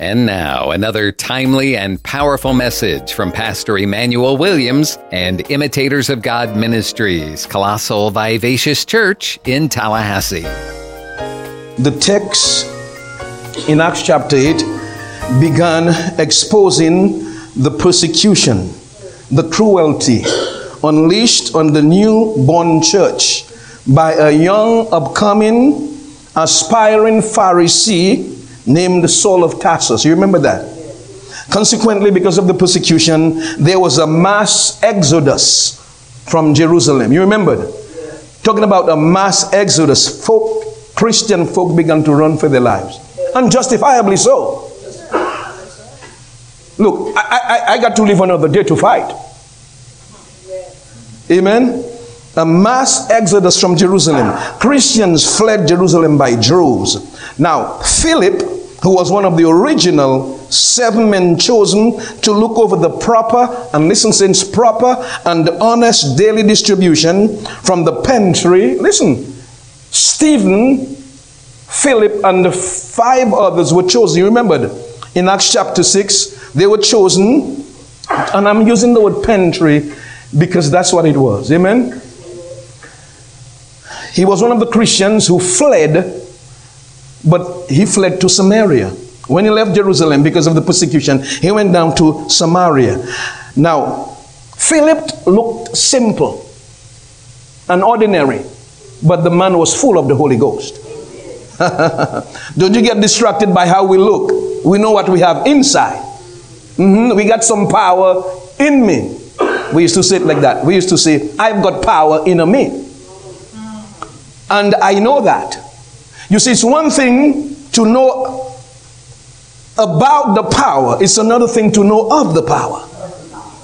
And now, another timely and powerful message from Pastor Emmanuel Williams and Imitators of God Ministries, Colossal Vivacious Church in Tallahassee. The text in Acts chapter 8 began exposing the persecution, the cruelty unleashed on the newborn church by a young, upcoming, aspiring Pharisee named Saul of Tarsus. You remember that? Consequently, because of the persecution, there was a mass exodus from Jerusalem. You remember? Talking about a mass exodus. Christian folk began to run for their lives. Unjustifiably so. Look, I got to live another day to fight. Amen? A mass exodus from Jerusalem. Christians fled Jerusalem by droves. Now, Philip, who was one of the original 7 men chosen to look over the proper, and listen, saints, proper and honest daily distribution from the pantry. Listen, Stephen, Philip, and the 5 others were chosen. You remembered in Acts chapter 6, they were chosen, and I'm using the word pantry because that's what it was. Amen? He was one of the Christians who fled, but he fled to Samaria. When he left Jerusalem because of the persecution, he went down to Samaria. Now, Philip looked simple and ordinary, but the man was full of the Holy Ghost. Don't you get distracted by how we look. We know what we have inside. We got some power in me. We used to say it like that. We used to say, I've got power in me. And I know that. You see, it's one thing to know about the power. It's another thing to know of the power.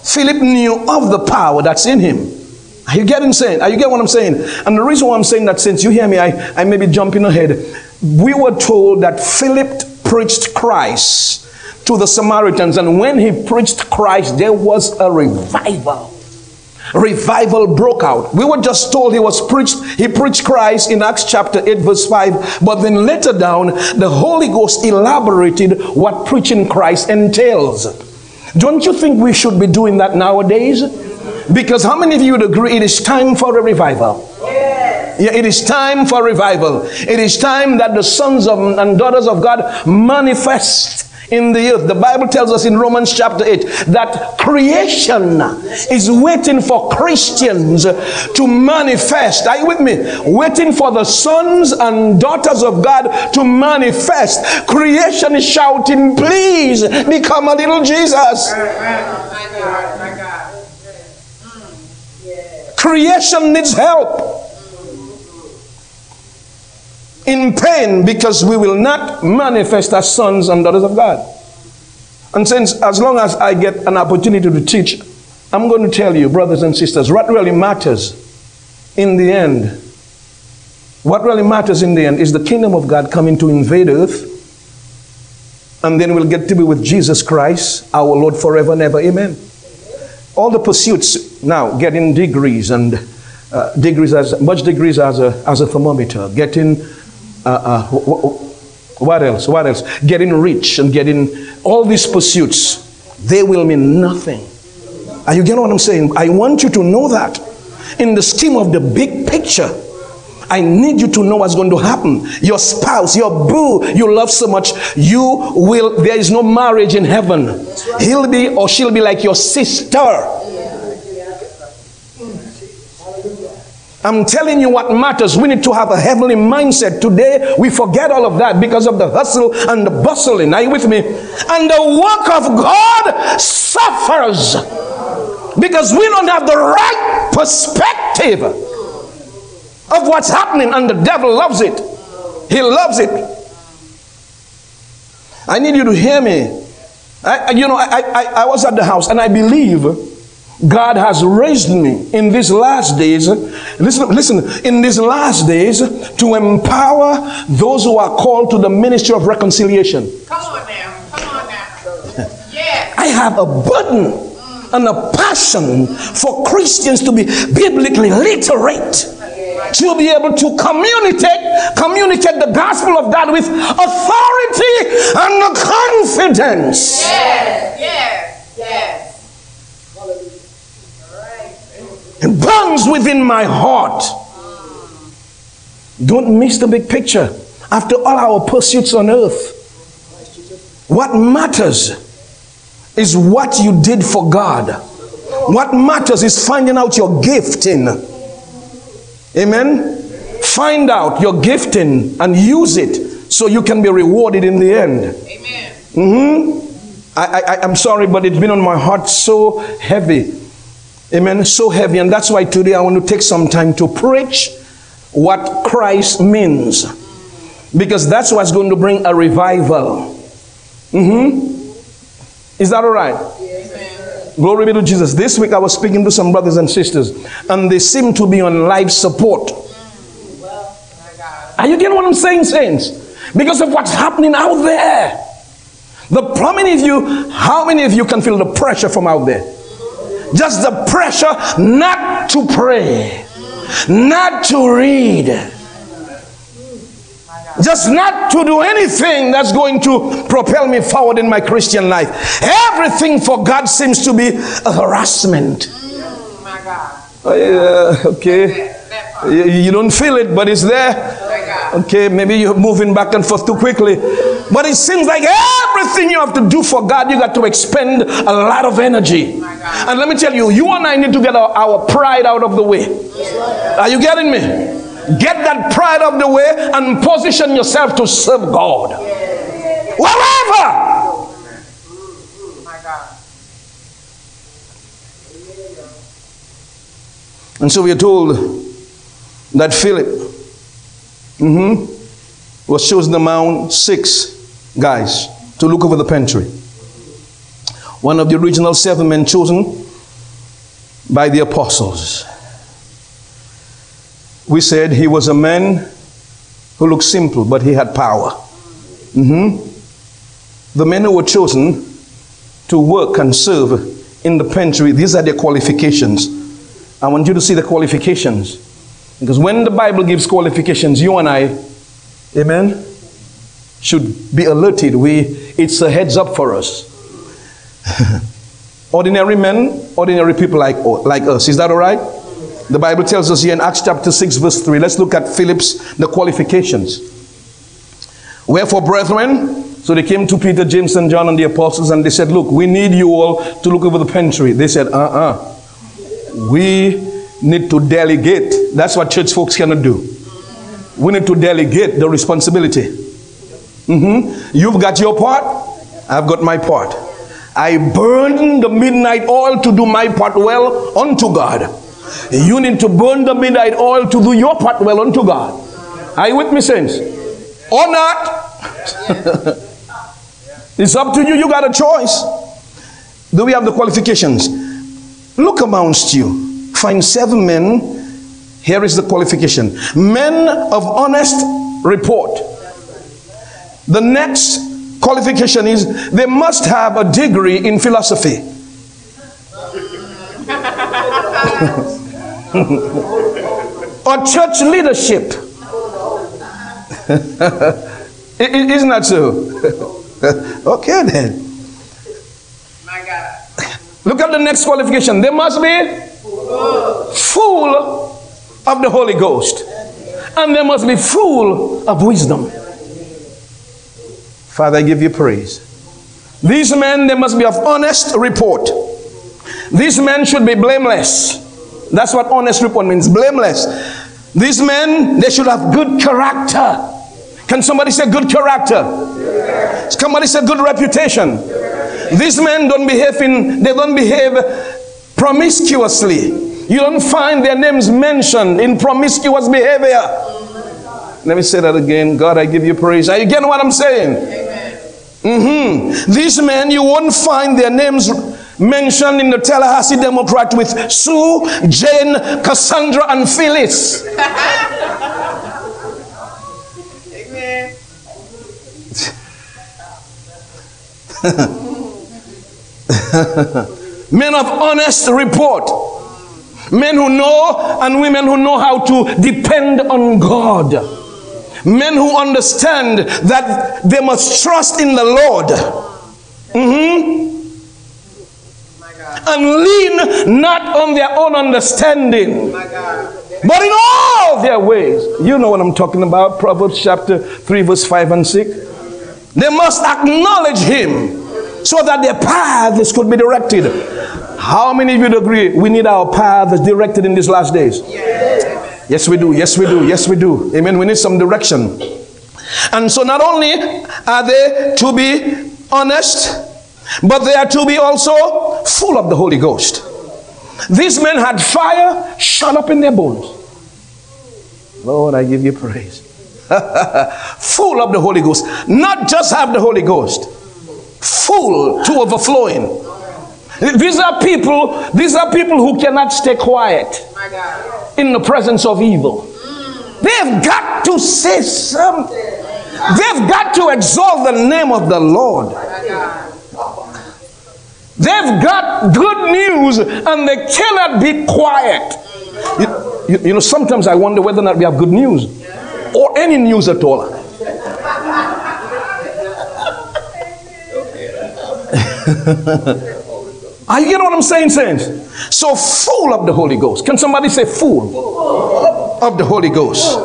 Philip knew of the power that's in him. Are you getting saying? Are you getting what I'm saying? And the reason why I'm saying that, since you hear me, I may be jumping ahead. We were told that Philip preached Christ to the Samaritans. And when he preached Christ, there was a revival. Revival broke out. We were just told he preached Christ in Acts chapter 8 verse 5. But then later down, the Holy Ghost elaborated what preaching Christ entails. Don't you think we should be doing that nowadays? Because how many of you would agree it is time for a revival? Yeah, it is time for revival. It is time that the sons and daughters of God manifest in the earth. The Bible tells us in Romans chapter 8 that creation is waiting for Christians to manifest. Are you with me? Waiting for the sons and daughters of God to manifest. Creation is shouting, please become a little Jesus. Creation needs help. In pain, because we will not manifest as sons and daughters of God. And since, as long as I get an opportunity to teach, I'm going to tell you, brothers and sisters, what really matters in the end, what really matters in the end is the kingdom of God coming to invade earth, and then we'll get to be with Jesus Christ, our Lord, forever and ever. Amen. All the pursuits now, getting degrees and degrees, as much degrees as a thermometer, getting what else? Getting rich and getting all these pursuits, they will mean nothing. Are you getting what I'm saying? I want you to know that. In the scheme of the big picture, I need you to know what's going to happen. Your spouse, your boo, you love so much, there is no marriage in heaven. He'll be or she'll be like your sister. I'm telling you what matters. We need to have a heavenly mindset. Today, we forget all of that because of the hustle and the bustling. Are you with me? And the work of God suffers because we don't have the right perspective of what's happening, and the devil loves it. He loves it. I need you to hear me. I was at the house, and I believe God has raised me in these last days, listen, in these last days, to empower those who are called to the ministry of reconciliation. Come on now. Yeah. I have a burden and a passion for Christians to be biblically literate, to be able to communicate the gospel of God with authority and the sentence. Yes, yes, yes. Hallelujah. It burns within my heart. Don't miss the big picture. After all our pursuits on earth, what matters is what you did for God. What matters is finding out your gifting. Amen? Find out your gifting and use it so you can be rewarded in the end. Amen. Mm-hmm. I'm sorry, but it's been on my heart so heavy. Amen? So heavy. And that's why today I want to take some time to preach what Christ means. Because that's what's going to bring a revival. Mm-hmm. Is that all right? Yes. Glory be to Jesus. This week I was speaking to some brothers and sisters, and they seem to be on life support. Well, my God. Are you getting what I'm saying, saints? Because of what's happening out there. How many of you can feel the pressure from out there? Just the pressure not to pray, not to read, just not to do anything that's going to propel me forward in my Christian life. Everything for God seems to be a harassment. Oh my God. Oh, yeah, okay. You don't feel it, but it's there. Okay, maybe you're moving back and forth too quickly. But it seems like everything you have to do for God, you got to expend a lot of energy. And let me tell you, you and I need to get our pride out of the way. Are you getting me? Get that pride out of the way and position yourself to serve God. Yes. Whatever. Oh my God. And so we are told that Philip was chosen among 6 guys to look over the pantry. One of the original 7 men chosen by the apostles. We said he was a man who looked simple, but he had power. The men who were chosen to work and serve in the pantry, these are their qualifications. I want you to see the qualifications. Because when the Bible gives qualifications, you and I, amen, should be alerted. It's a heads up for us. Ordinary men, ordinary people like us. Is that all right? The Bible tells us here in Acts chapter 6 verse 3. Let's look at the qualifications. Wherefore, brethren, so they came to Peter, James, and John and the apostles, and they said, look, we need you all to look over the pantry. They said, we need to delegate. That's what church folks cannot do. We need to delegate the responsibility. You've got your part. I've got my part. I burned the midnight oil to do my part well unto God. You need to burn the midnight oil to do your part well unto God. Are you with me, saints? Or not? It's up to you. You got a choice. Do we have the qualifications? Look amongst you. Find 7 men. Here is the qualification. Men of honest report. The next qualification is they must have a degree in philosophy. Or church leadership. Isn't that so? Okay then. My God. Look at the next qualification. They must be full of the Holy Ghost. And they must be full of wisdom. Father, I give you praise. These men, they must be of honest report. These men should be blameless. That's what honest report means, blameless. These men, they should have good character. Can somebody say good character? Yes. Somebody say good reputation. Yes. These men don't behave promiscuously. You don't find their names mentioned in promiscuous behavior. Let me say that again. God, I give you praise. Are you getting what I'm saying? These men, you won't find their names mentioned in the Tallahassee Democrat with Sue, Jane, Cassandra, and Phyllis. Amen. Men of honest report. Men who know, and women who know how to depend on God. Men who understand that they must trust in the Lord. And lean not on their own understanding, but in all their ways. You know what I'm talking about. Proverbs chapter 3 verse 5 and 6. They must acknowledge him so that their paths could be directed. How many of you agree we need our paths directed in these last days? Yes, we do. Yes, we do. Yes, we do. Amen. We need some direction. And so not only are they to be honest, but they are to be also full of the Holy Ghost. These men had fire shut up in their bones. Lord, I give you praise. Full of the Holy Ghost. Not just have the Holy Ghost. Full to overflowing. These are people who cannot stay quiet in the presence of evil. They've got to say something. They've got to exalt the name of the Lord. They've got good news and they cannot be quiet. You know, sometimes I wonder whether or not we have good news or any news at all. You know what I'm saying, saints? So full of the Holy Ghost. Can somebody say full of the Holy Ghost?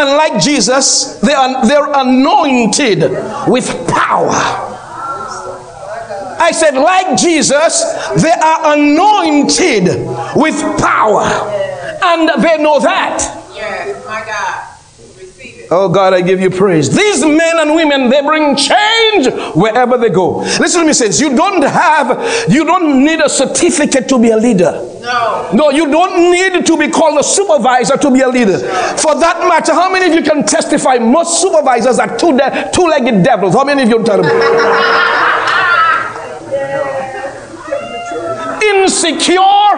And like Jesus, they're anointed with power. I said, like Jesus, they are anointed with power. And they know that. Yes, my God. Receive it. Oh, God, I give you praise. These men and women, they bring change wherever they go. Listen to me, saints. You don't need a certificate to be a leader. No, you don't need to be called a supervisor to be a leader. For that matter, how many of you can testify most supervisors are two-legged devils? How many of you tell me? Insecure,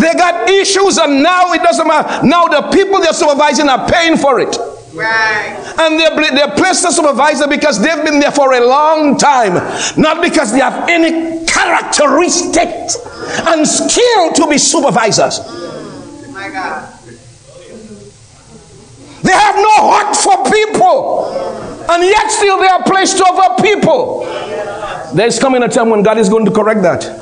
they got issues, and now it doesn't matter. Now the people they're supervising are paying for it, right? And they place the supervisor because they've been there for a long time, not because they have any characteristics and skill to be supervisors. My God. They have no heart for people, and yet still they are placed over people. There's coming a time when God is going to correct that.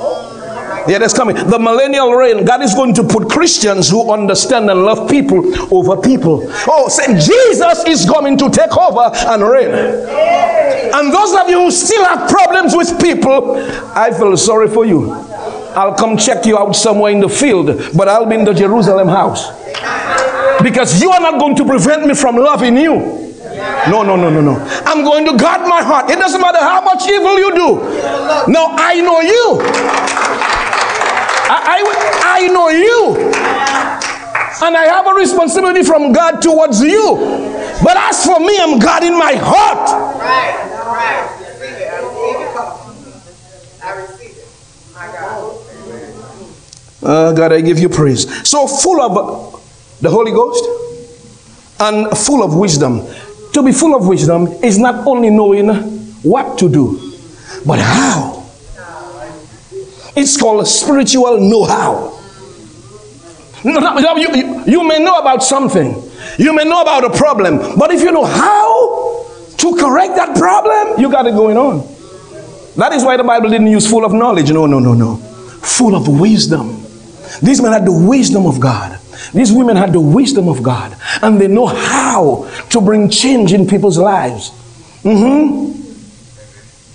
Yeah, that's coming. The millennial reign, God is going to put Christians who understand and love people over people. Oh, say Jesus is coming to take over and reign. And those of you who still have problems with people, I feel sorry for you. I'll come check you out somewhere in the field, but I'll be in the Jerusalem house. Because you are not going to prevent me from loving you. No. I'm going to guard my heart. It doesn't matter how much evil you do. Now I know you. I know you, and I have a responsibility from God towards you. But as for me, I'm God in my heart. Right. I receive it. My God. God, I give you praise. So full of the Holy Ghost and full of wisdom. To be full of wisdom is not only knowing what to do, but how. It's called spiritual know-how. You may know about something. You may know about a problem. But if you know how to correct that problem, you got it going on. That is why the Bible didn't use full of knowledge. No. Full of wisdom. These men had the wisdom of God. These women had the wisdom of God. And they know how to bring change in people's lives.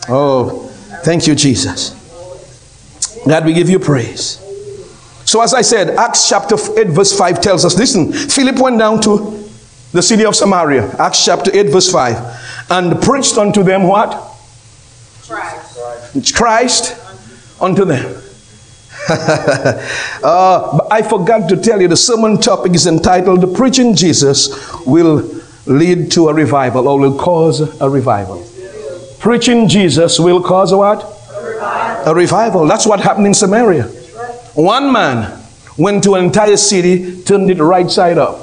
Oh, thank you, Jesus. God, we give you praise. So as I said, Acts chapter 8 verse 5 tells us, listen, Philip went down to the city of Samaria, Acts chapter 8 verse 5, and preached unto them what? Christ unto them. But I forgot to tell you, the sermon topic is entitled, "The Preaching Jesus Will Lead to a Revival," or will cause a revival. Preaching Jesus will cause what? A revival. That's what happened in Samaria. One man went to an entire city, turned it right side up.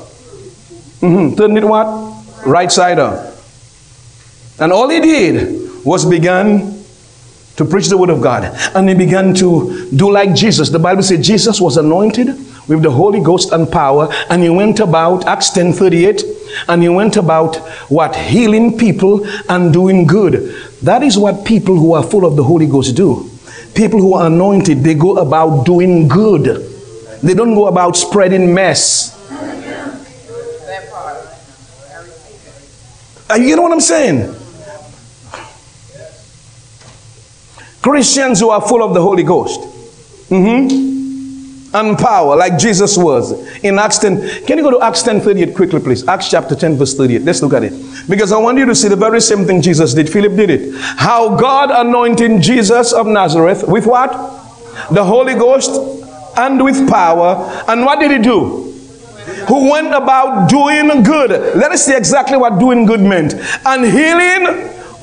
Turned it what? Right side up. And all he did was began to preach the word of God. And he began to do like Jesus. The Bible says Jesus was anointed with the Holy Ghost and power. And he went about, Acts 10:38, and he went about what? Healing people and doing good. That is what people who are full of the Holy Ghost do. People who are anointed, they go about doing good. They don't go about spreading mess. You know what I'm saying? Christians who are full of the Holy Ghost. And power, like Jesus was. In Acts 10. Can you go to Acts 10:38 quickly, please? Acts chapter 10, verse 38. Let's look at it. Because I want you to see the very same thing Jesus did. Philip did it. How God anointed Jesus of Nazareth with what? The Holy Ghost and with power. And what did he do? Who went about doing good. Let us see exactly what doing good meant. And healing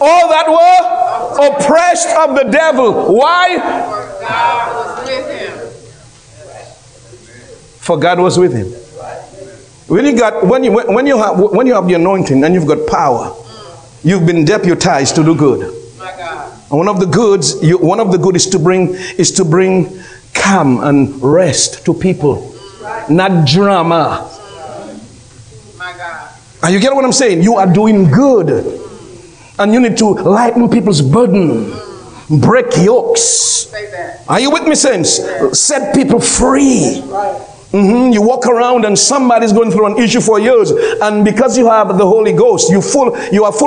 all that were oppressed of the devil. Why? For God was with him. For God was with him. When you have the anointing and you've got power, you've been deputized to do good. And one of the good is to bring calm and rest to people. Not drama. My God. And you get what I'm saying? You are doing good. And you need to lighten people's burden. Break yokes. Are you with me, saints? Set people free. You walk around and somebody's going through an issue for years. And because you have the Holy Ghost, you are full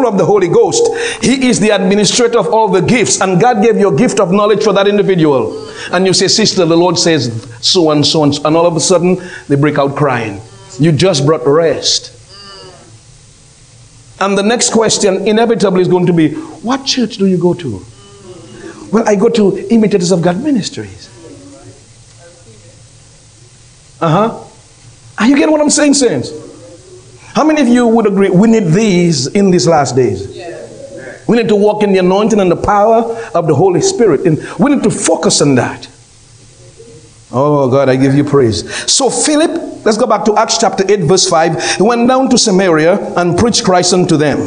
of the Holy Ghost. He is the administrator of all the gifts. And God gave you a gift of knowledge for that individual. And you say, sister, the Lord says so and so and so. And all of a sudden, they break out crying. You just brought rest. And the next question inevitably is going to be, what church do you go to? Well, I go to Imitators of God Ministries. Are you getting what I'm saying, saints? How many of you would agree we need these in these last days? Yes. We need to walk in the anointing and the power of the Holy Spirit. And we need to focus on that. Oh, God, I give you praise. So Philip, let's go back to Acts chapter 8, verse 5. He went down to Samaria and preached Christ unto them.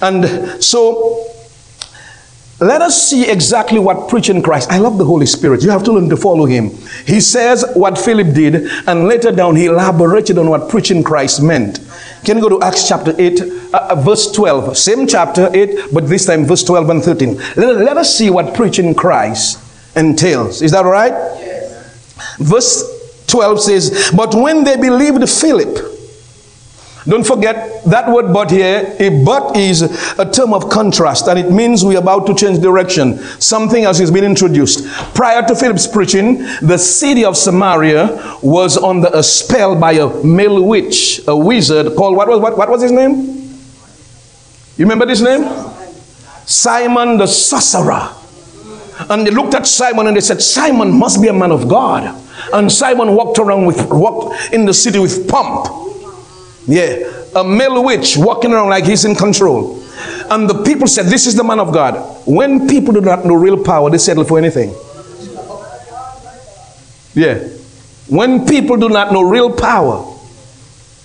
And so let us see exactly what preaching Christ. I love the Holy Spirit. You have to learn to follow him. He says what Philip did, and later down he elaborated on what preaching Christ meant. Can you go to Acts chapter 8, verse 12? Same chapter 8, but this time verse 12 and 13. Let us see what preaching Christ entails. Is that right? Yes. Verse 12 says, but when they believed Philip. Don't forget that word but here, a but is a term of contrast and it means we're about to change direction. Something else has been introduced. Prior to Philip's preaching, the city of Samaria was under a spell by a male witch, a wizard called, what was his name? You remember this name? Simon the sorcerer. And they looked at Simon and they said, Simon must be a man of God. And Simon walked in the city with pomp. Yeah, a male witch walking around like he's in control. And the people said, this is the man of God. When people do not know real power, they settle for anything. Yeah. When people do not know real power,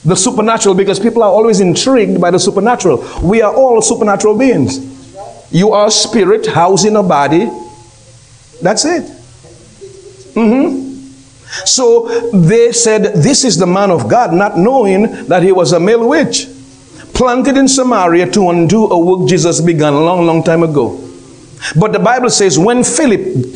the supernatural, because people are always intrigued by the supernatural. We are all supernatural beings. You are a spirit housing a body. That's it. So they said, this is the man of God, not knowing that he was a male witch, planted in Samaria to undo a work Jesus began a long, long time ago. But the Bible says when Philip,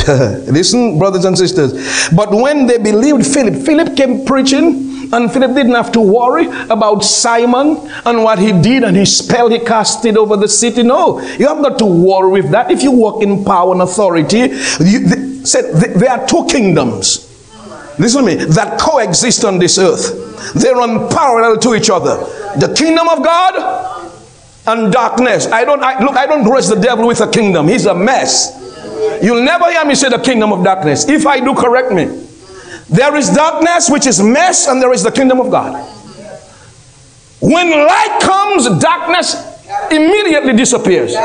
listen, brothers and sisters, but when they believed Philip, Philip came preaching and Philip didn't have to worry about Simon and what he did and his spell he casted over the city. No, you have not to worry with that. If you walk in power and authority, there are two kingdoms. Listen to me, that coexist on this earth. They're unparalleled to each other. The kingdom of God and darkness. I don't dress the devil with a kingdom. He's a mess. You'll never hear me say the kingdom of darkness. If I do, correct me. There is darkness, which is mess, and there is the kingdom of God. When light comes, darkness immediately disappears.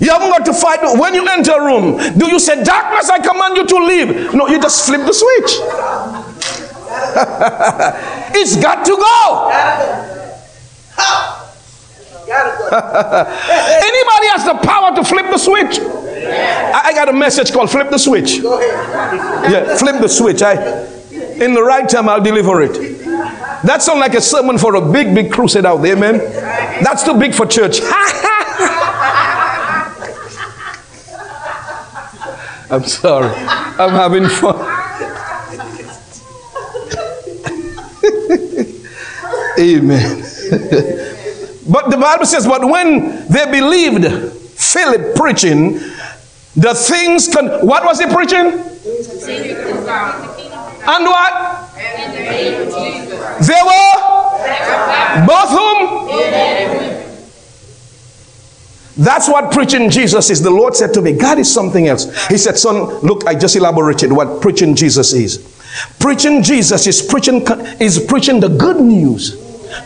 You haven't got to fight. When you enter a room, do you say, darkness, I command you to leave? No, you just flip the switch. It's got to go. Anybody has the power to flip the switch? I got a message called flip the switch. Yeah, flip the switch. In the right time, I'll deliver it. That sounds like a sermon for a big, big crusade out there, man. That's too big for church. I'm sorry. I'm having fun. Amen. But the Bible says, but when they believed Philip preaching, the things, what was he preaching? And what? They were both whom? That's what preaching Jesus is. The Lord said to me, God is something else. He said, son, look, I just elaborated what preaching Jesus is. Preaching Jesus is preaching the good news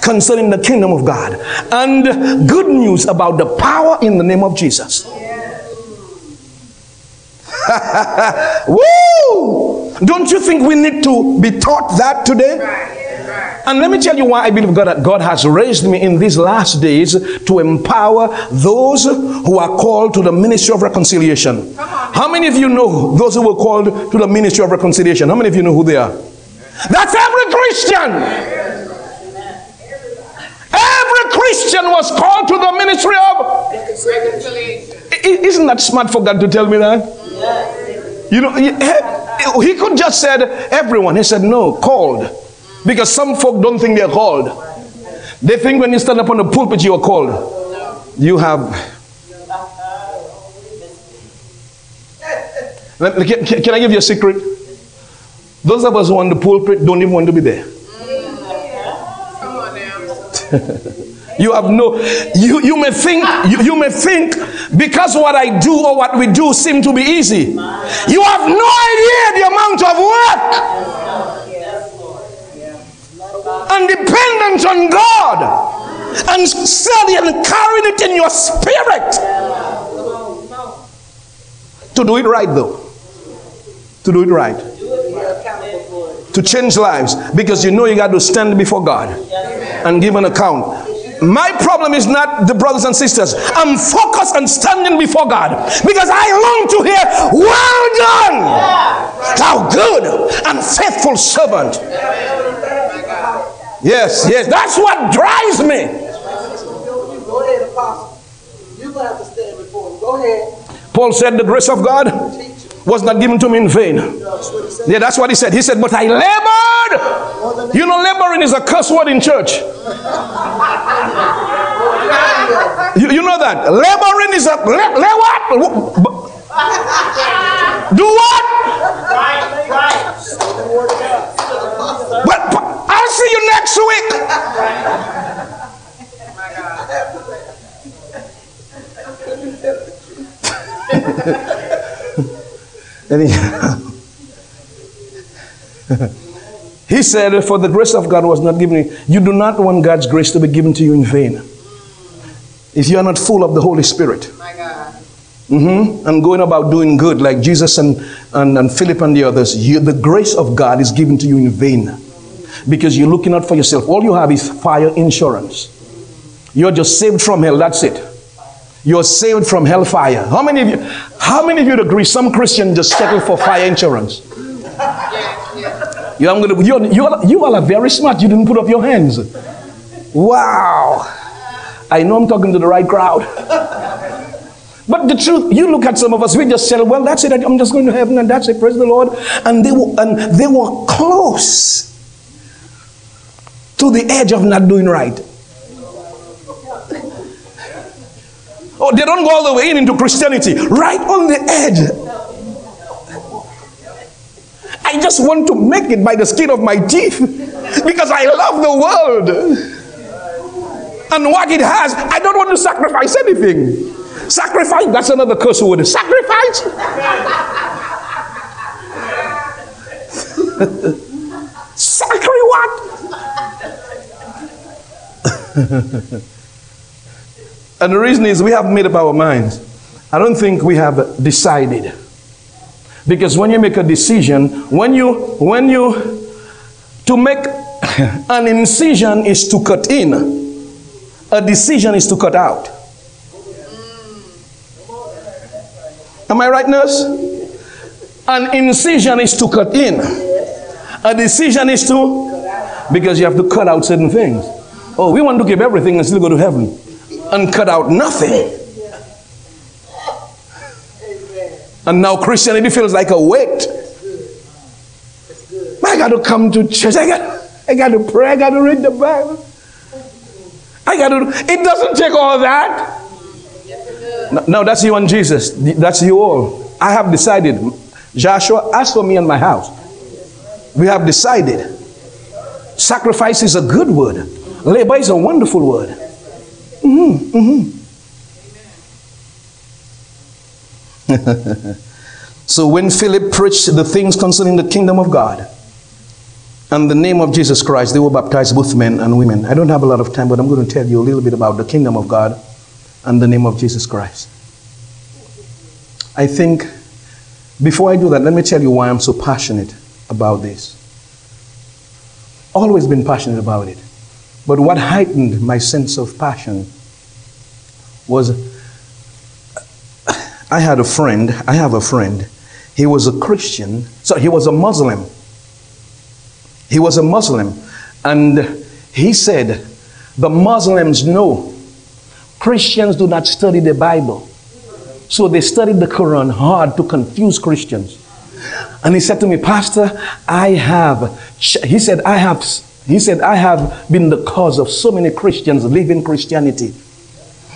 concerning the kingdom of God and good news about the power in the name of Jesus. Woo! Don't you think we need to be taught that today? And let me tell you why I believe God has raised me in these last days to empower those who are called to the ministry of reconciliation. How many of you know those who were called to the ministry of reconciliation? How many of you know who they are? That's every Christian. Every Christian was called to the ministry of reconciliation. Isn't that smart for God to tell me that? Yes. You know, he could just said everyone. He said no, called, because some folk don't think they're called. They think when you stand up on the pulpit you are called. You have. Can I give you a secret? Those of us who are on the pulpit don't even want to be there. You have no, you may think because what I do or what we do seem to be easy. You have no idea the amount of work and dependence on God and study and carrying it in your spirit to do it right, though, to do it right, to change lives, because you know you got to stand before God and give an account. My problem is not the brothers and sisters. I'm focused on standing before God because I long to hear, well done, thou good and faithful servant. Yes, yes, that's what drives me. Paul said the grace of God was not given to me in vain. Yeah, that's what he said. He said, but I labored. You know, laboring is a curse word in church. You know that. Laboring is a, what? Do what? But I'll see you next week. He said, for the grace of God was not given you. You do not want God's grace to be given to you in vain. If you are not full of the Holy Spirit. My God. And going about doing good like Jesus and Philip and the others. The grace of God is given to you in vain. Because you're looking out for yourself. All you have is fire insurance. You're just saved from hell. That's it. You're saved from hellfire. How many of you agree some Christians just settle for fire insurance? You all are very smart. You didn't put up your hands. Wow. I know I'm talking to the right crowd. But the truth, you look at some of us, we just settle, well, that's it. I'm just going to heaven and that's it. Praise the Lord. And they were close to the edge of not doing right. Oh, they don't go all the way into Christianity. Right on the edge. I just want to make it by the skin of my teeth because I love the world and what it has. I don't want to sacrifice anything. Sacrifice, that's another curse word. Sacrifice? Sacrifice what? And the reason is we haven't made up our minds. I don't think we have decided. Because when you make a decision, to make an incision is to cut in. A decision is to cut out. Am I right, nurse? An incision is to cut in. A decision is to, because you have to cut out certain things. Oh, we want to keep everything and still go to heaven. And cut out nothing. And now Christianity feels like a weight. I got to come to church. I got to pray. I got to read the Bible. It doesn't take all that. No, that's you and Jesus. That's you all. I have decided. Joshua, as for me and my house, we have decided. Sacrifice is a good word. Labor is a wonderful word. So when Philip preached the things concerning the kingdom of God and the name of Jesus Christ, they were baptized, both men and women. I don't have a lot of time, but I'm going to tell you a little bit about the kingdom of God and the name of Jesus Christ. I think before I do that, let me tell you why I'm so passionate about this. Always been passionate about it. But what heightened my sense of passion was I have a friend. He was a Christian. So he was a Muslim. He was a Muslim. And he said, the Muslims know Christians do not study the Bible. So they studied the Quran hard to confuse Christians. And he said to me, Pastor, he said, I have been the cause of so many Christians leaving Christianity.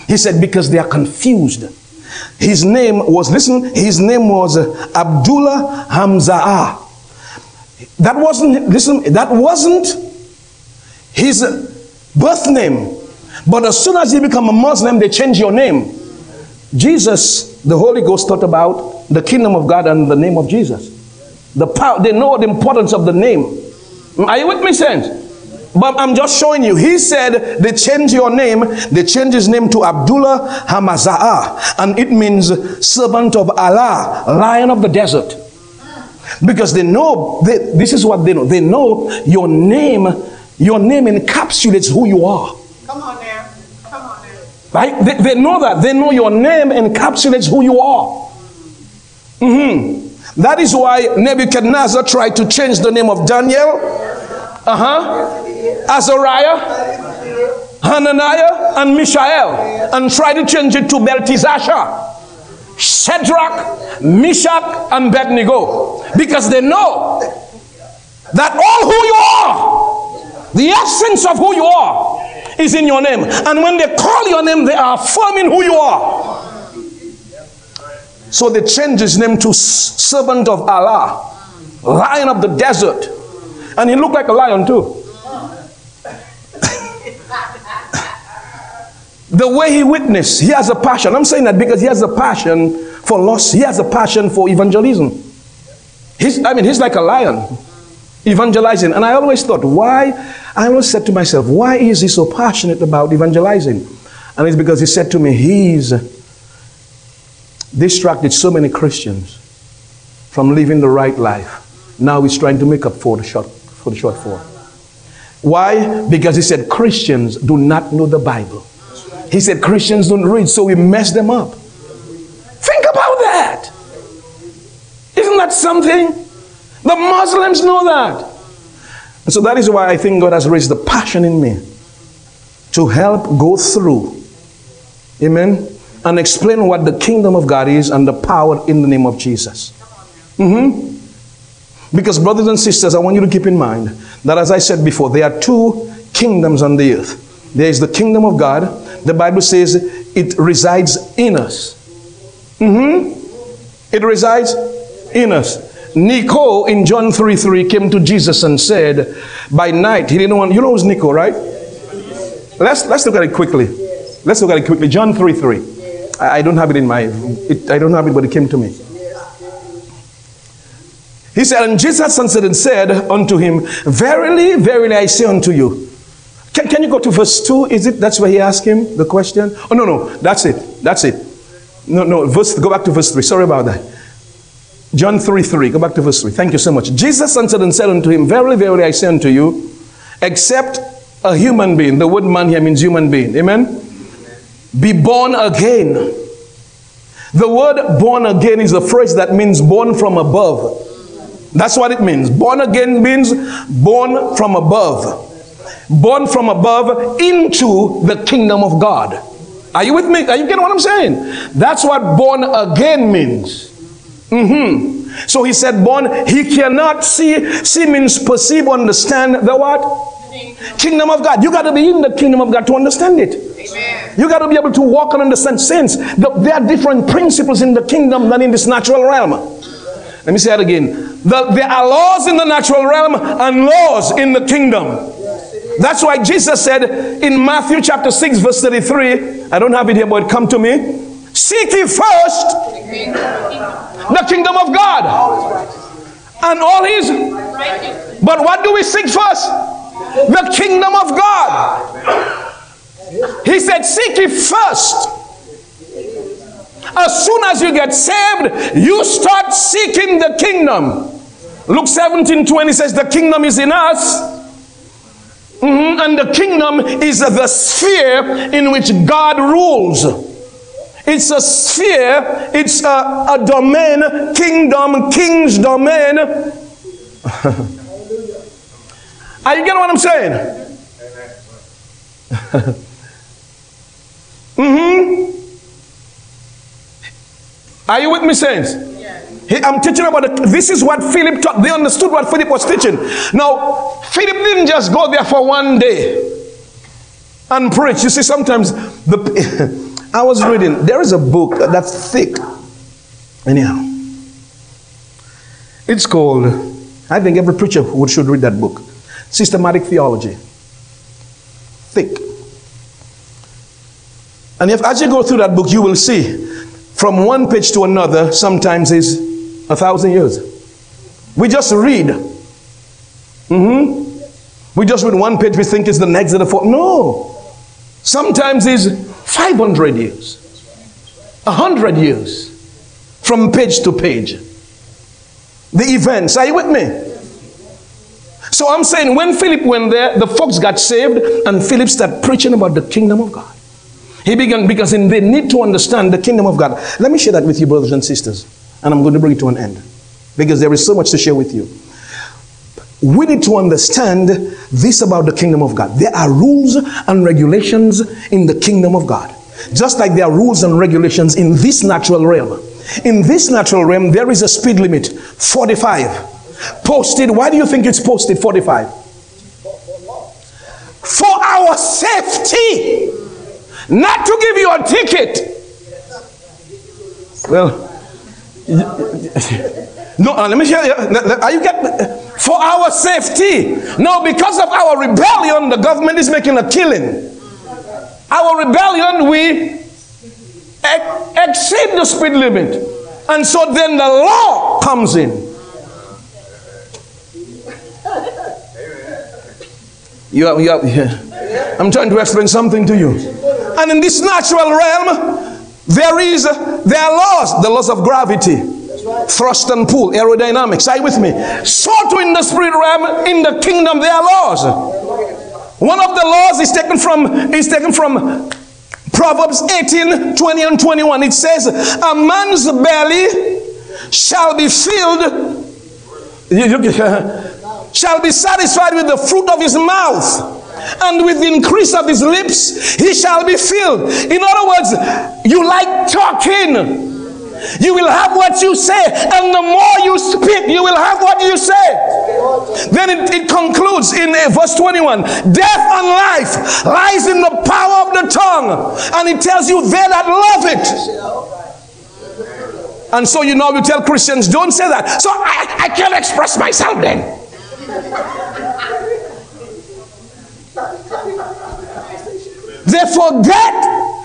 He said, because they are confused. His name was, listen, his name was Abdullah Hamza. That wasn't his birth name. But as soon as you become a Muslim, they change your name. Jesus, the Holy Ghost taught about the kingdom of God and the name of Jesus. The power, they know the importance of the name. Are you with me, saints? But I'm just showing you. He said they change your name. They change his name to Abdullah Hamaza'ah. And it means servant of Allah, lion of the desert. Because they know, this is what they know. They know your name encapsulates who you are. Come on now. Come on now. Right? They know that. They know your name encapsulates who you are. That is why Nebuchadnezzar tried to change the name of Daniel. Azariah, Hananiah, and Mishael, and try to change it to Belteshazzar, Shadrach, Meshach, and Abednego, because they know that all who you are, the essence of who you are, is in your name. And when they call your name, they are affirming who you are. So they change his name to servant of Allah, lion of the desert. And he looked like a lion too. The way he witnessed, he has a passion. I'm saying that because he has a passion for loss. He has a passion for evangelism. He's like a lion, evangelizing. And I always thought, I always said to myself, why is he so passionate about evangelizing? And it's because he said to me, he's distracted so many Christians from living the right life. Now he's trying to make up for the shortfall. Why? Because he said Christians do not know the Bible. He said Christians don't read, so we mess them up. Think about that. Isn't that something? The Muslims know that. And so that is why I think God has raised the passion in me to help go through, amen, and explain what the kingdom of God is and the power in the name of Jesus. Because brothers and sisters, I want you to keep in mind that, as I said before, there are two kingdoms on the earth. There is the kingdom of God. The Bible says it resides in us. It resides in us. Nico in John 3:3 came to Jesus and said, by night, he didn't want, you know who's Nico, right? Let's look at it quickly. Let's look at it quickly. John 3:3. I don't have it in my, I don't have it, but it came to me. He said, and Jesus answered and said unto him, verily, verily, I say unto you. Can you go to verse 2? Is it, that's where he asked him the question? Oh, no, that's it. That's it. No, go back to verse 3. Sorry about that. John 3:3. Go back to verse 3. Thank you so much. Jesus answered and said unto him, verily, verily, I say unto you, except a human being. The word man here means human being. Amen? Be born again. The word born again is a phrase that means born from above. That's what it means. Born again means born from above. Born from above into the kingdom of God. Are you with me? Are you getting what I'm saying? That's what born again means. So he said, born, he cannot see. See means perceive, understand the what? Kingdom of God. You got to be in the kingdom of God to understand it. Amen. You got to be able to walk and understand sins. There are different principles in the kingdom than in this natural realm. Let me say that again. There are laws in the natural realm and laws in the kingdom. That's why Jesus said in Matthew chapter 6 verse 33, I don't have it here, but come to me. Seek ye first the kingdom of God and all his. But what do we seek first? The kingdom of God. He said, seek it first. As soon as you get saved, you start seeking the kingdom. Luke 17:20 says, the kingdom is in us. And the kingdom is the sphere in which God rules. It's a sphere. It's a domain. Kingdom, king's domain. Are you getting what I'm saying? Are you with me, saints? Yeah. I'm teaching about this is what Philip taught. They understood what Philip was teaching. Now, Philip didn't just go there for one day and preach. You see, sometimes I was reading. There is a book that's thick. Anyhow, it's called. I think every preacher should read that book. Systematic theology, thick. And as you go through that book, you will see from one page to another, sometimes is 1,000 years. We just read. We just read one page, we think it's the next or the fourth. No. Sometimes is 500 years, 100 years from page to page. The events, are you with me? So I'm saying when Philip went there, the folks got saved and Philip started preaching about the kingdom of God. He began because they need to understand the kingdom of God. Let me share that with you, brothers and sisters. And I'm going to bring it to an end because there is so much to share with you. We need to understand this about the kingdom of God. There are rules and regulations in the kingdom of God. Just like there are rules and regulations in this natural realm. In this natural realm, there is a speed limit, 45. Posted. Why do you think it's posted 45? For our safety, not to give you a ticket. Well, no. Let me show you. Are you getting? For our safety. No, because of our rebellion, the government is making a killing. Our rebellion, we exceed the speed limit, and so then the law comes in. I'm trying to explain something to you. And in this natural realm, there are laws, the laws of gravity, thrust and pull, aerodynamics. Are you with me? So too in the spirit realm, in the kingdom, there are laws. One of the laws is taken from Proverbs 18:20 and 21. It says, "A man's belly shall be filled." Shall be satisfied with the fruit of his mouth, and with the increase of his lips he shall be filled. In other words, you like talking, you will have what you say, and the more you speak, you will have what you say. Then it concludes in verse 21, death and life lies in the power of the tongue, and it tells you they that love it. And so you tell Christians, don't say that. So I can't express myself then. They forget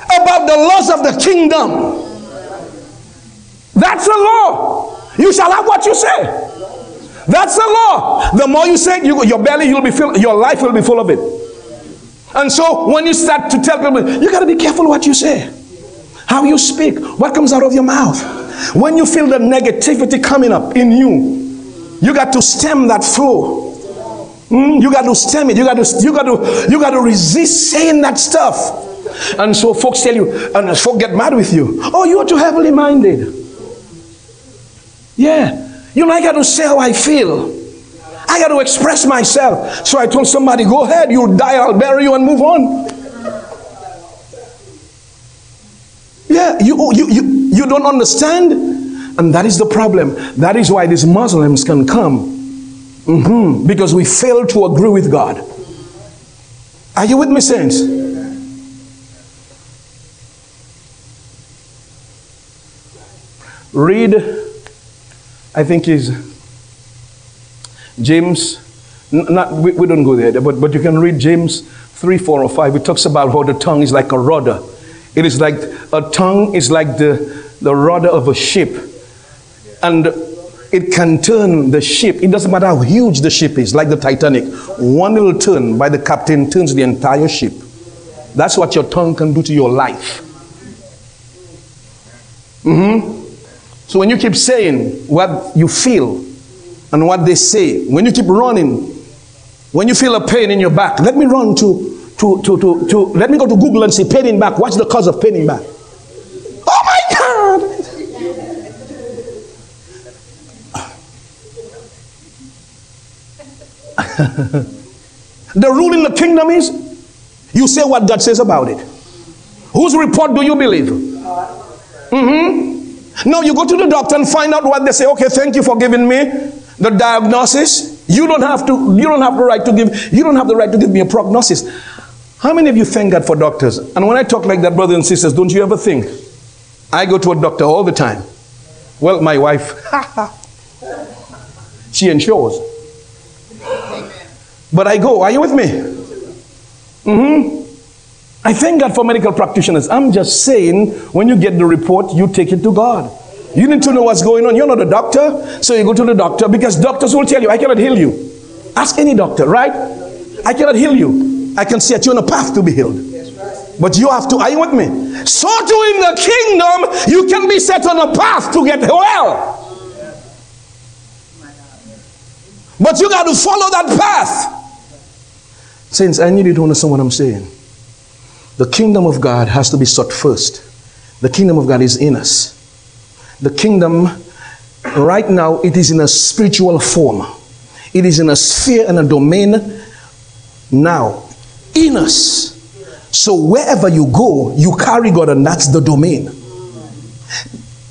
about the laws of the kingdom. That's a law. You shall have what you say. That's a law. The more you say, your belly, you'll be filled, your life will be full of it. And so when you start to tell people, you got to be careful what you say, how you speak, what comes out of your mouth. When you feel the negativity coming up in you, you got to stem that flow. You got to stem it. You got to resist saying that stuff. And so folks tell you, and folks get mad with you. Oh, you're too heavily minded. Yeah. You know, I got to say how I feel. I got to express myself. So I told somebody, go ahead, you'll die, I'll bury you and move on. Yeah, you don't understand And that is the problem. That is why these Muslims can come. Because we fail to agree with God. Are you with me, saints? Read, I think is James. We don't go there, but you can read James 3, 4, or 5. It talks about how the tongue is like a rudder. It is like, a tongue is like the rudder of a ship. And it can turn the ship. It doesn't matter how huge the ship is, like the Titanic. One little turn by the captain turns the entire ship. That's what your tongue can do to your life. So when you keep saying what you feel and what they say, when you keep running, when you feel a pain in your back, let me run to let me go to Google and see pain in back. What's the cause of pain in back? Oh my God! The rule in the kingdom is you say what God says about it. Whose report do you believe? No, you go to the doctor and find out what they say. Okay, thank you for giving me the diagnosis. You don't have the right to give me a prognosis. How many of you thank God for doctors? And when I talk like that, brothers and sisters, don't you ever think? I go to a doctor all the time. Well, my wife, she ensures. But I go. Are you with me? I thank God for medical practitioners. I'm just saying, when you get the report, you take it to God. You need to know what's going on. You're not a doctor, so you go to the doctor, because doctors will tell you, I cannot heal you. Ask any doctor, right? I cannot heal you. I can see that you're on a path to be healed. But you have to, are you with me? So too in the kingdom, you can be set on a path to get well. But you got to follow that path. Saints, I need you to understand what I'm saying. The kingdom of God has to be sought first. The kingdom of God is in us. The kingdom, right now, it is in a spiritual form. It is in a sphere and a domain now, in us. So wherever you go, you carry God, and that's the domain.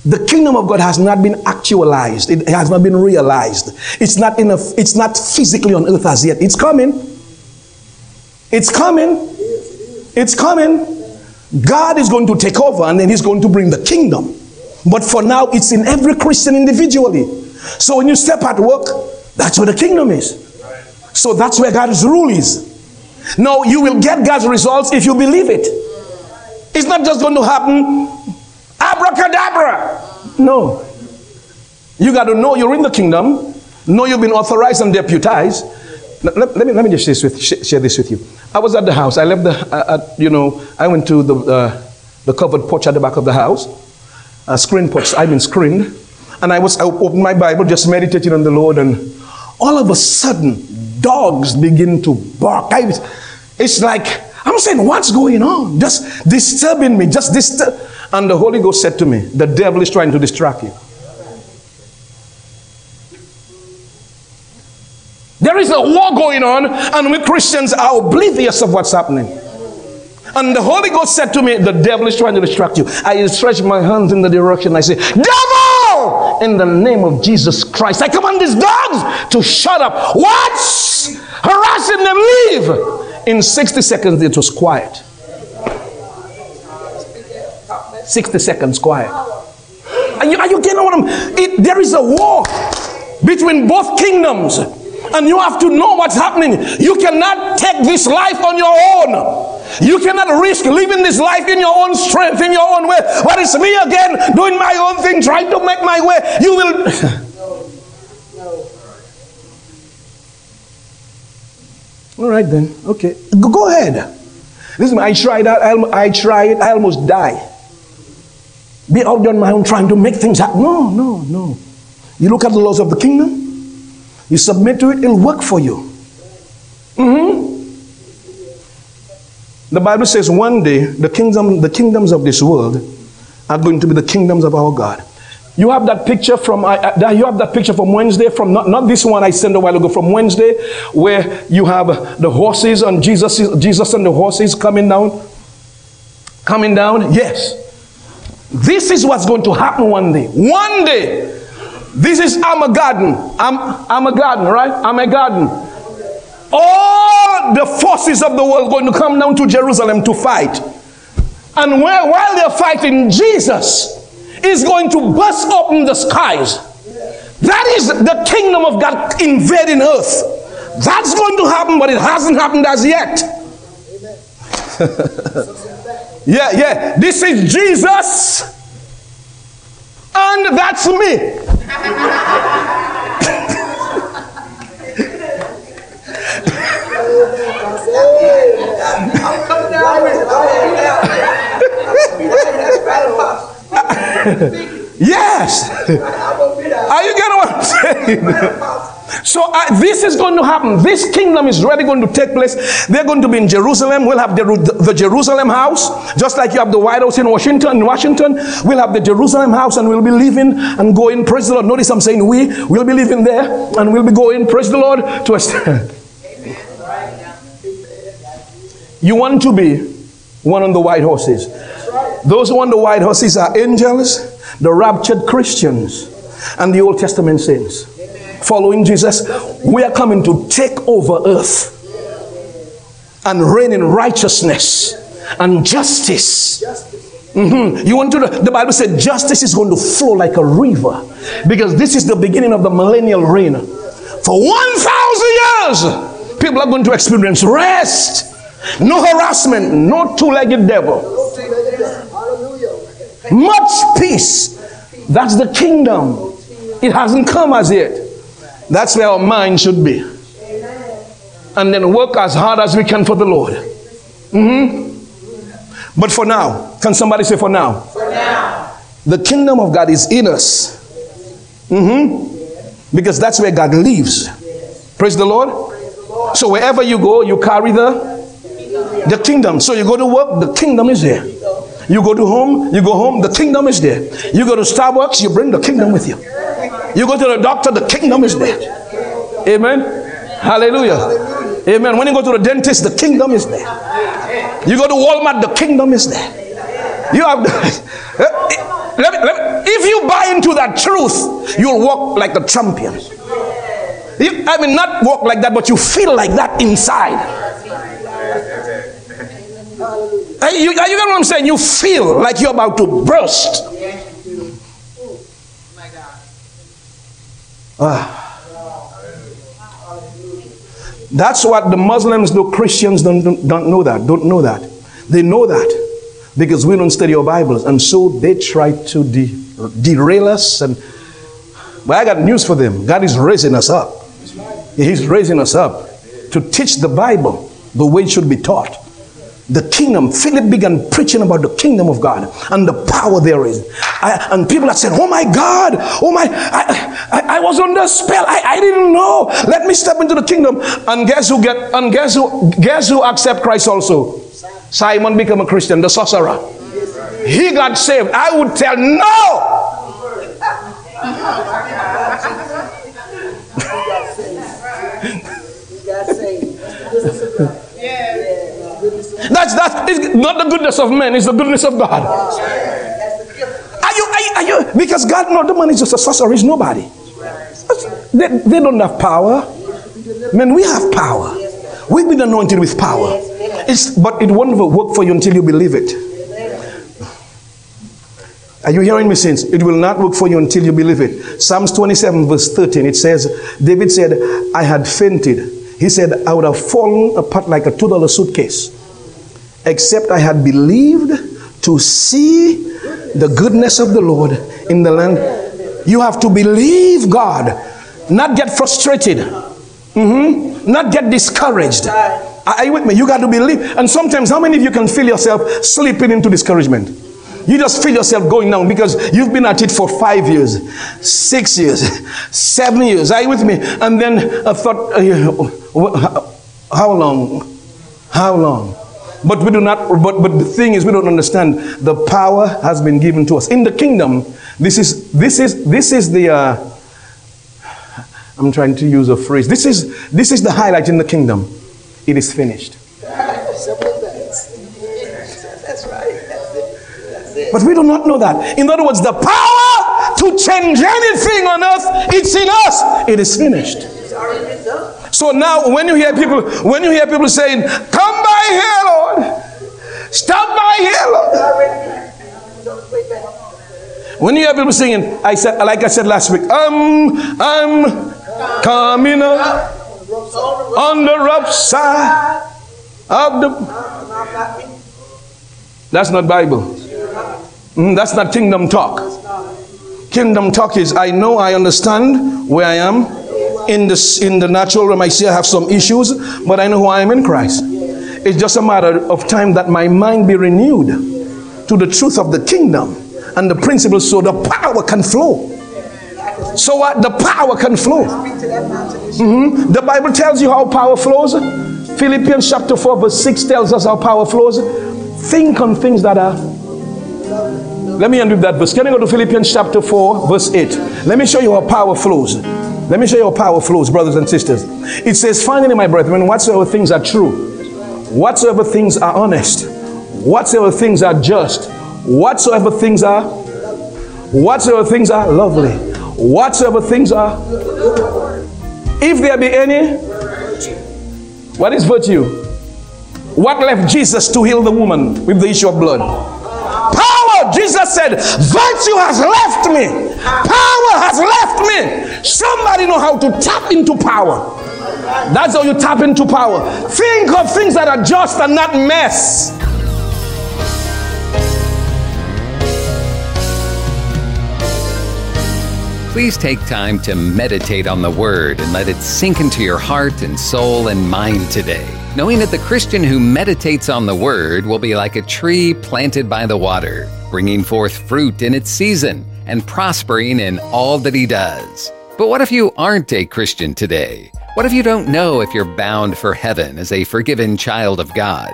The kingdom of God has not been actualized. It has not been realized. It's not in a, it's not physically on earth as yet. It's coming. It's coming. It's coming. God is going to take over, and then he's going to bring the kingdom. But for now, it's in every Christian individually. So when you step at work, that's where the kingdom is. So that's where God's rule is. Now, you will get God's results if you believe it. It's not just going to happen, abracadabra. No. You got to know you're in the kingdom. Know you've been authorized and deputized. Let me just share this with you. I was at the house. I left the, I went to the covered porch at the back of the house. Screen porch, I mean screened. And I opened my Bible, just meditating on the Lord. And all of a sudden, dogs begin to bark. It's like, I'm saying, what's going on? Just disturbing me, just disturb. And the Holy Ghost said to me, the devil is trying to distract you. There is a war going on, and we Christians are oblivious of what's happening. And the Holy Ghost said to me, the devil is trying to distract you. I stretch my hands in the direction. I say, devil, in the name of Jesus Christ, I command these dogs to shut up. What's harassing them? Leave. In 60 seconds, it was quiet. 60 seconds quiet. Are you getting what I'm saying? There is a war between both kingdoms. And you have to know what's happening. You cannot take this life on your own. You cannot risk living this life in your own strength, in your own way. But it's me again, doing my own thing, trying to make my way. You will... No. All right then. Okay. Go ahead. Listen, I tried that. I tried. I almost die. Be out on my own trying to make things happen. No, no, no. You look at the laws of the kingdom. You submit to it, it'll work for you. The Bible says one day, the kingdoms of this world are going to be the kingdoms of our God. You have that picture from, Wednesday, from not this one I sent a while ago, from Wednesday, where you have the horses and Jesus and the horses coming down. Yes. This is what's going to happen one day. One day. This is Armageddon. Armageddon, right? Armageddon. All the forces of the world are going to come down to Jerusalem to fight. And while they're fighting, Jesus is going to burst open the skies. That is the kingdom of God invading earth. That's going to happen, but it hasn't happened as yet. Yeah. This is Jesus, and that's me. Yes. Are you getting what I'm saying? So this is going to happen. This kingdom is really going to take place. They're going to be in Jerusalem. We'll have the Jerusalem house, just like you have the White House in Washington. We'll have the Jerusalem house, and we'll be leaving and going. Praise the Lord. Notice I'm saying we'll be leaving there, and we'll be going. Praise the Lord. To you want to be one on the white horses. Those who want the white horses are angels, the raptured Christians, and the Old Testament saints. Amen. Following Jesus, we are coming to take over earth and reign in righteousness and justice. You want to? The Bible said justice is going to flow like a river, because this is the beginning of the millennial reign. For 1,000 years, people are going to experience rest. No harassment, no two-legged devil. Much peace. That's the kingdom. It hasn't come as yet. That's where our mind should be. And then work as hard as we can for the Lord. But for now, can somebody say for now? For now. The kingdom of God is in us. Because that's where God lives. Praise the Lord. So wherever you go, you carry the kingdom. So you go to work, the kingdom is there. You go to home, you go home, the kingdom is there. You go to Starbucks, you bring the kingdom with you. You go to the doctor, the kingdom is there. Amen. Hallelujah. Amen. When you go to the dentist, the kingdom is there. You go to Walmart, the kingdom is there. You have if you buy into that truth, you'll walk like a champion. I mean, not walk like that, but you feel like that inside. You get what I'm saying? You feel like you're about to burst. That's what the Muslims do. Christians don't know that. Don't know that. They know that because we don't study our Bibles, and so they try to derail us. But I got news for them. God is raising us up. He's raising us up to teach the Bible the way it should be taught. The kingdom. Philip began preaching about the kingdom of God and the power there is. And people are saying, oh my God, oh my, I was under a spell. I didn't know. Let me step into the kingdom. And guess who accept Christ also? Simon became a Christian, the sorcerer. He got saved. I would tell no. It's not the goodness of men, it's the goodness of God. Are you? Because God, no, the man is just a sorcerer, he's nobody. They don't have power. Man, we have power. We've been anointed with power. But it won't work for you until you believe it. Are you hearing me, saints? It will not work for you until you believe it. Psalms 27 verse 13, it says, David said, I had fainted. He said, I would have fallen apart like a $2 suitcase. Except I had believed to see the goodness of the Lord in the land. You have to believe God, not get frustrated, not get discouraged. Are you with me? You got to believe. And sometimes, how many of you can feel yourself slipping into discouragement? You just feel yourself going down because you've been at it for 5 years, 6 years, 7 years. Are you with me? And then I thought, how long? But we do not. But the thing is, we don't understand. The power has been given to us in the kingdom. This is the. I'm trying to use a phrase. This is the highlight in the kingdom. It is finished. That's right. That's it. That's it. but we do not know that. In other words, the power to change anything on earth, it's in us. It is finished. So now when you hear people saying, come by here, Lord. Stop by here, Lord. When you hear people singing, like I said last week, I'm coming up on the rough side of the... That's not Bible. That's not kingdom talk. Kingdom talk is, I know, I understand where I am in the natural realm. I see I have some issues, but I know who I am in Christ. It's just a matter of time that my mind be renewed to the truth of the kingdom and the principles, so the power can flow. So what? The power can flow. The Bible tells you how power flows. Philippians chapter 4 verse 6 tells us how power flows. Think on things that are... Let me undo that verse. Can I go to Philippians chapter 4 verse 8? Let me show you how power flows. Let me show you how power flows, brothers and sisters. It says, finally, my brethren, whatsoever things are true, whatsoever things are honest, whatsoever things are just, whatsoever things are lovely, whatsoever things are, if there be any... What is virtue? What left Jesus to heal the woman with the issue of blood? Power. Jesus said, virtue has left me, power has left me. Somebody know how to tap into power. That's how you tap into power. Think of things that are just and not mess. Please take time to meditate on the Word and let it sink into your heart and soul and mind today, knowing that the Christian who meditates on the Word will be like a tree planted by the water, bringing forth fruit in its season and prospering in all that he does. But what if you aren't a Christian today? What if you don't know if you're bound for heaven as a forgiven child of God?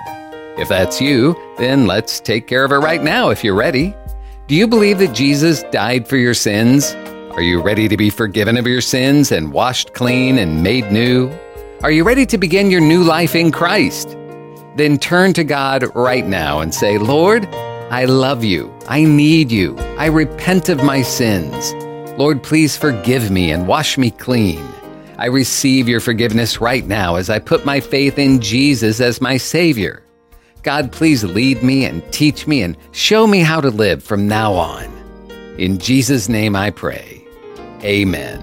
If that's you, then let's take care of it right now if you're ready. Do you believe that Jesus died for your sins? Are you ready to be forgiven of your sins and washed clean and made new? Are you ready to begin your new life in Christ? Then turn to God right now and say, Lord, I love you. I need you. I repent of my sins. Lord, please forgive me and wash me clean. I receive your forgiveness right now as I put my faith in Jesus as my Savior. God, please lead me and teach me and show me how to live from now on. In Jesus' name I pray. Amen.